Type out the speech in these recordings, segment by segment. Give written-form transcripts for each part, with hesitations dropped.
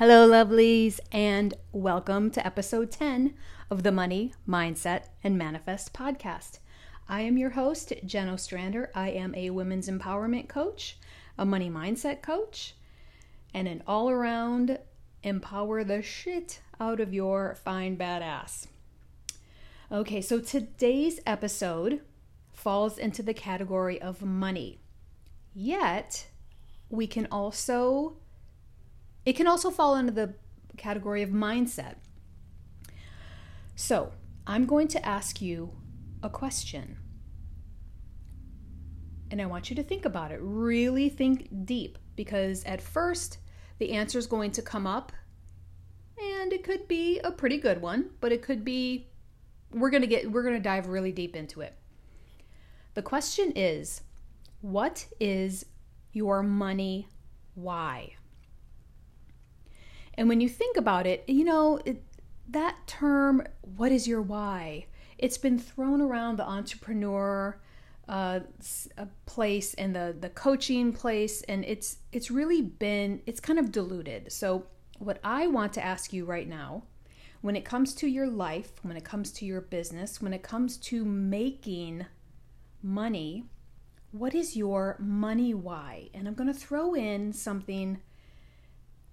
Hello, lovelies, and welcome to episode 10 of the Money, Mindset and Manifest podcast. I am your host, Jenna Strander. I am a women's empowerment coach, a money mindset coach, and an all-around empower the shit out of your fine badass. Okay, so today's episode falls into the category of money. Yet, it can also fall under the category of mindset. So I'm going to ask you a question. And I want you to think about it. Really think deep, because at first the answer is going to come up and it could be a pretty good one, but it could be, we're going to dive really deep into it. The question is, what is your money why? And when you think about it, that term, what is your why? It's been thrown around the entrepreneur place and the coaching place, and it's kind of diluted. So what I want to ask you right now, when it comes to your life, when it comes to your business, when it comes to making money, what is your money why? And I'm going to throw in something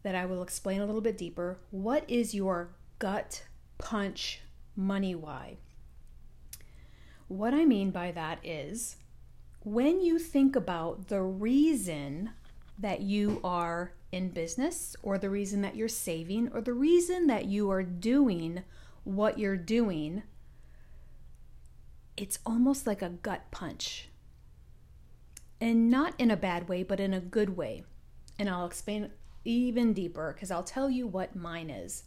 that I will explain a little bit deeper. What is your gut punch money why? What I mean by that is, when you think about the reason that you are in business, or the reason that you're saving, or the reason that you are doing what you're doing, it's almost like a gut punch. And not in a bad way, but in a good way. And I'll explain even deeper, because I'll tell you what mine is.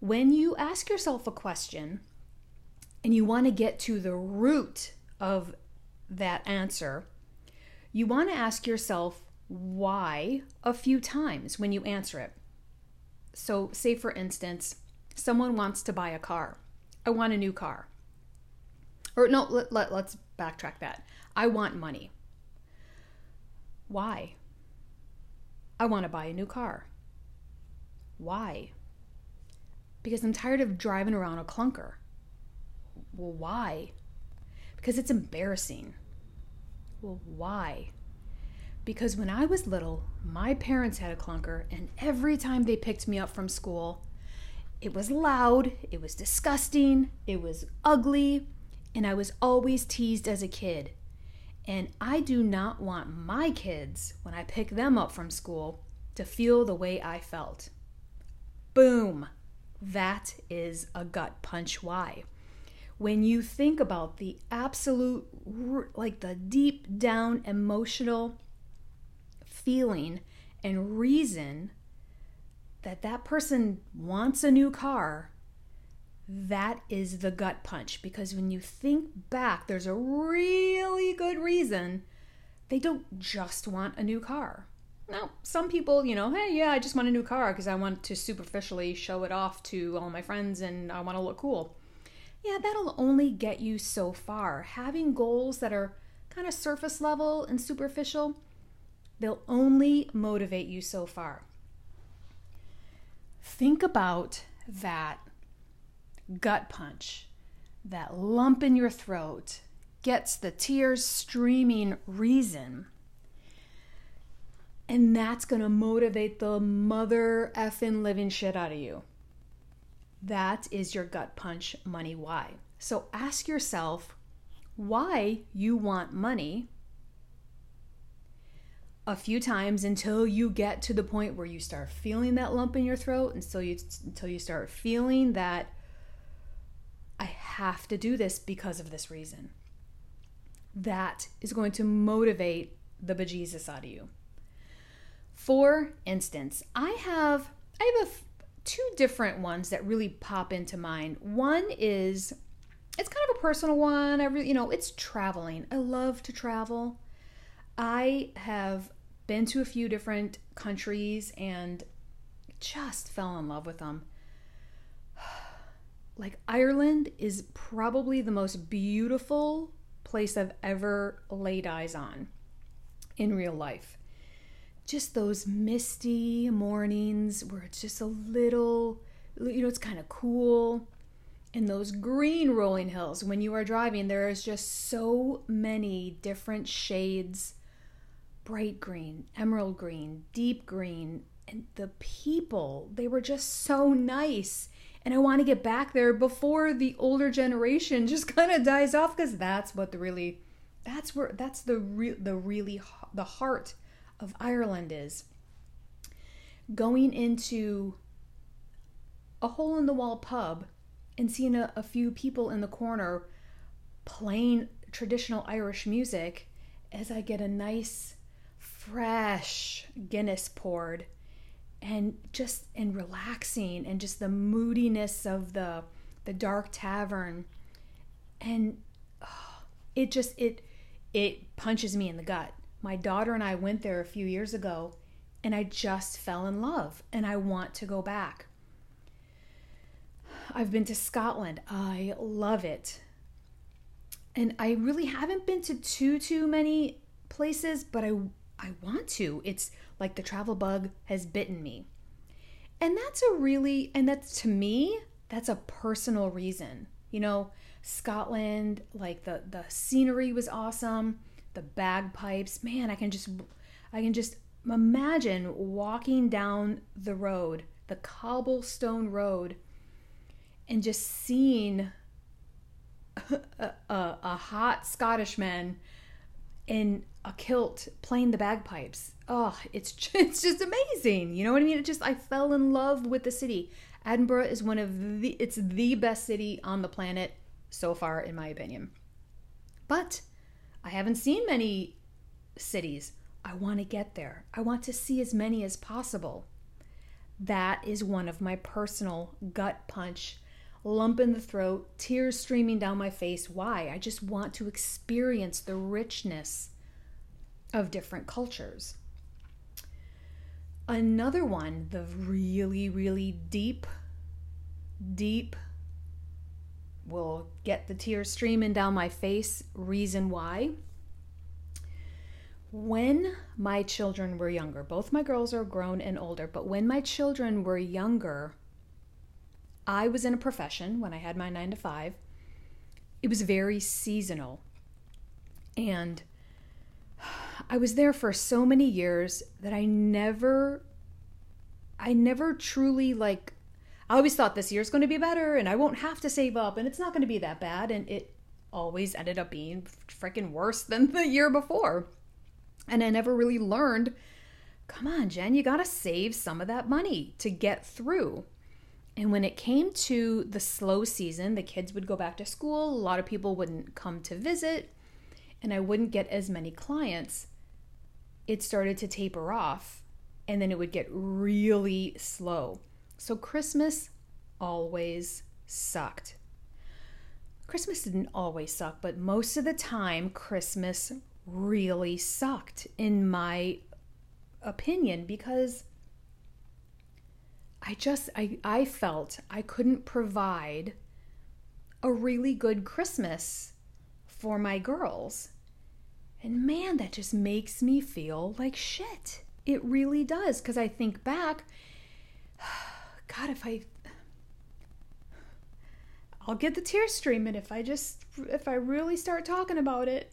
When you ask yourself a question and you want to get to the root of that answer, you want to ask yourself why a few times when you answer it. So say, for instance, someone wants to buy a car. I want a new car. Or no, let's backtrack that. I want money. Why? I want to buy a new car. Why? Because I'm tired of driving around a clunker. Well, why? Because it's embarrassing. Well, why? Because when I was little, my parents had a clunker, and every time they picked me up from school, it was loud, it was disgusting, it was ugly, and I was always teased as a kid. And I do not want my kids, when I pick them up from school, to feel the way I felt. Boom! That is a gut punch why. When you think about the absolute, like the deep down emotional feeling and reason that that person wants a new car, that is the gut punch, because when you think back, there's a really good reason they don't just want a new car. Now, some people, I just want a new car because I want to superficially show it off to all my friends and I want to look cool. Yeah, that'll only get you so far. Having goals that are kind of surface level and superficial, they'll only motivate you so far. Think about that gut punch, that lump in your throat, gets the tears streaming reason. And that's going to motivate the mother effing living shit out of you. That is your gut punch money why. So ask yourself why you want money a few times until you get to the point where you start feeling that lump in your throat, until you start feeling that I have to do this because of this reason. That is going to motivate the bejesus out of you. For instance, I have two different ones that really pop into mind. One is, it's kind of a personal one. It's traveling. I love to travel. I have been to a few different countries and just fell in love with them. Like, Ireland is probably the most beautiful place I've ever laid eyes on in real life. just those misty mornings where it's just a little, you know, it's kind of cool. And those green rolling hills, when you are driving, there is just so many different shades, bright green, emerald green, deep green, and the people, they were just so nice. And I want to get back there before the older generation just kind of dies off, because that's what the really, that's where, that's the really, the heart of Ireland is. Going into a hole-in-the-wall pub and seeing a few people in the corner playing traditional Irish music as I get a nice, fresh Guinness poured, and relaxing, and just the moodiness of the dark tavern, and it punches me in the gut. My daughter and I went there a few years ago, and I just fell in love, and I want to go back. I've been to Scotland. I love it. And I really haven't been to too many places, but I want to. It's like the travel bug has bitten me. And that's to me, that's a personal reason. You know, Scotland, like the scenery was awesome. The bagpipes, man, I can just imagine walking down the road, the cobblestone road, and just seeing a hot Scottish man in a kilt playing the bagpipes. Oh, it's just amazing. You know what I mean? I fell in love with the city. Edinburgh is it's the best city on the planet so far, in my opinion. But I haven't seen many cities. I want to get there. I want to see as many as possible. That is one of my personal gut punch, lump in the throat, tears streaming down my face. Why? I just want to experience the richness of different cultures. Another one, the really, really deep, will get the tears streaming down my face, reason why. When my children were younger, both my girls are grown and older, but when my children were younger, I was in a profession when I had my 9-to-5. It was very seasonal. And I was there for so many years that I never truly, like, I always thought this year's going to be better and I won't have to save up and it's not going to be that bad. And it always ended up being freaking worse than the year before. And I never really learned, come on, Jen, you got to save some of that money to get through. And when it came to the slow season, the kids would go back to school. A lot of people wouldn't come to visit and I wouldn't get as many clients. It started to taper off and then it would get really slow. So Christmas always sucked. Christmas didn't always suck, but most of the time Christmas really sucked, in my opinion, because I felt I couldn't provide a really good Christmas for my girls. And man, that just makes me feel like shit. It really does, because I think back, God, I'll get the tears streaming if I really start talking about it.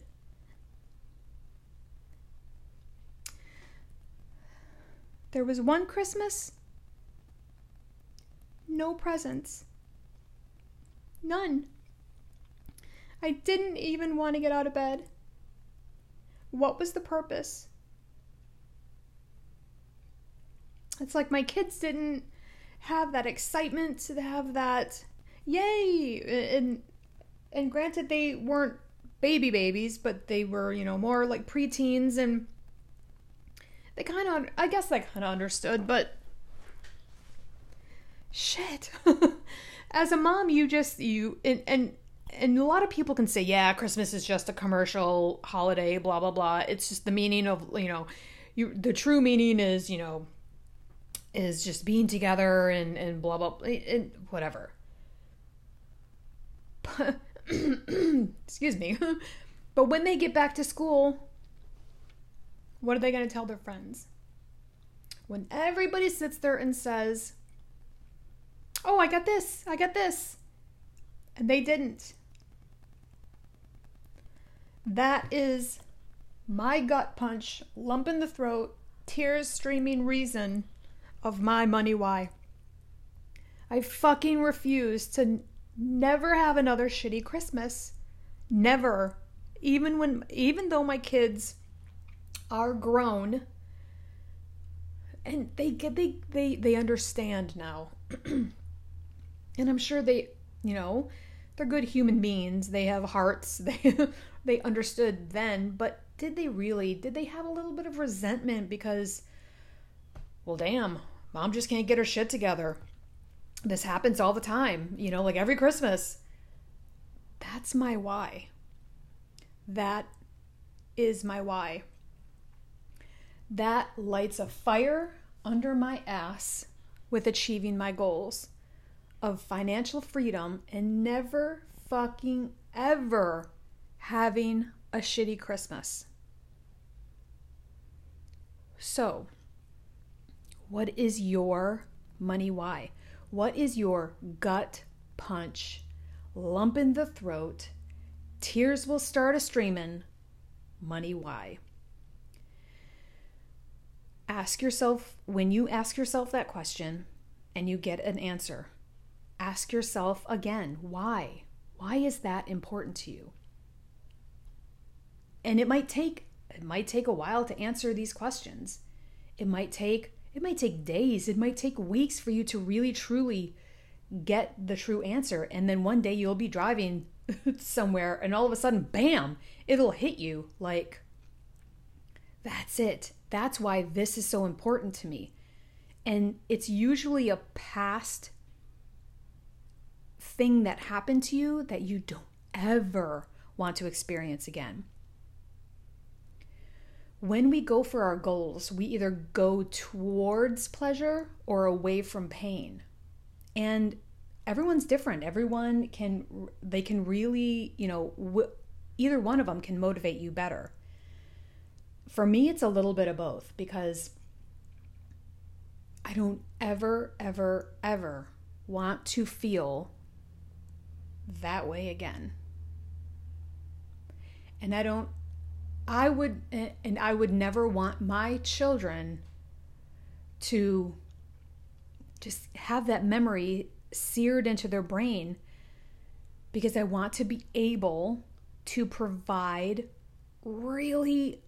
There was one Christmas, no presents. None. I didn't even want to get out of bed. What was the purpose? It's like my kids didn't have that excitement, to have that, yay! And granted, they weren't babies, but they were, you know, more like preteens, and I guess they kind of understood, but shit. As a mom, and a lot of people can say, yeah, Christmas is just a commercial holiday, blah, blah, blah. It's just the meaning of, you know, the true meaning is, you know, is just being together and blah, blah, blah, and whatever. But, excuse me. But when they get back to school, what are they going to tell their friends? when everybody sits there and says, oh, I got this, and they didn't. That is my gut punch, lump in the throat, tears streaming reason of my money why. I fucking refuse to never have another shitty Christmas. Never. Even though my kids are grown and they understand now. And I'm sure they, they're good human beings. They have hearts. They understood then, but did they have a little bit of resentment because, well, damn, mom just can't get her shit together. This happens all the time, like every Christmas. That's my why. That is my why. That lights a fire under my ass with achieving my goals of financial freedom and never fucking ever having a shitty Christmas. So, what is your money why? What is your gut punch? Lump in the throat, tears will start a streamin', money why? Ask yourself, when you ask yourself that question and you get an answer, ask yourself again, why? Why is that important to you? And it might take a while to answer these questions. It might take days, it might take weeks for you to really truly get the true answer. And then one day you'll be driving somewhere and all of a sudden, bam, it'll hit you like, that's it. That's why this is so important to me. And it's usually a past thing that happened to you that you don't ever want to experience again. When we go for our goals, we either go towards pleasure or away from pain. And everyone's different. They can really, either one of them can motivate you better. For me, it's a little bit of both because I don't ever, ever, ever want to feel that way again. And I would never want my children to just have that memory seared into their brain because I want to be able to provide really,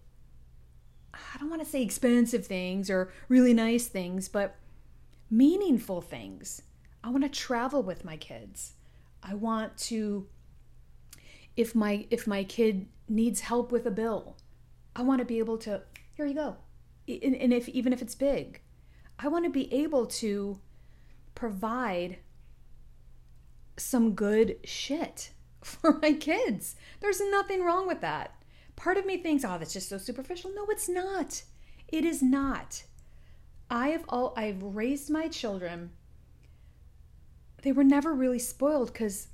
I don't want to say expensive things or really nice things, but meaningful things. I want to travel with my kids. I want to, if my kid needs help with a bill, I want to be able to, here you go. And even if it's big, I want to be able to provide some good shit for my kids. There's nothing wrong with that. Part of me thinks, oh, that's just so superficial. No, it's not. It is not. I've raised my children. They were never really spoiled because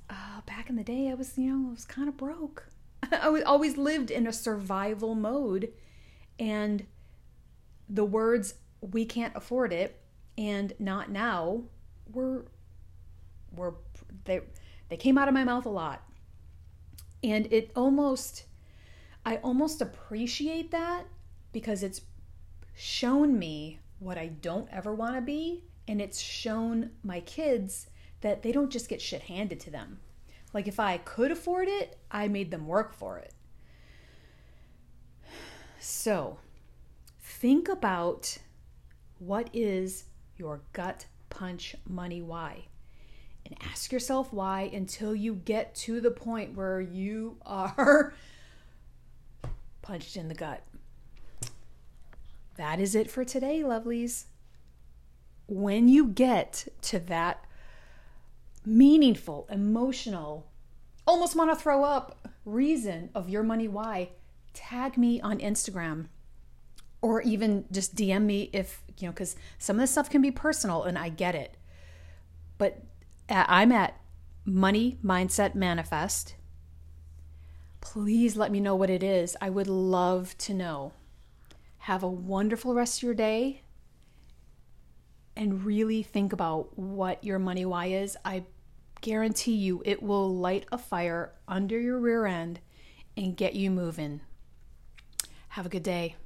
back in the day, I was kind of broke. I always lived in a survival mode, and the words, we can't afford it, and not now, they came out of my mouth a lot. And I almost appreciate that because it's shown me what I don't ever want to be, and it's shown my kids that they don't just get shit handed to them. Like, if I could afford it, I made them work for it. So, think about what is your gut punch money why? And ask yourself why until you get to the point where you are punched in the gut. That is it for today, lovelies. When you get to that meaningful, emotional, almost want to throw up reason of your money why, tag me on Instagram or even just DM me if, because some of this stuff can be personal and I get it. But I'm at Money, Mindset, Manifest. Please let me know what it is. I would love to know. Have a wonderful rest of your day and really think about what your money why is, I guarantee you it will light a fire under your rear end and get you moving. Have a good day.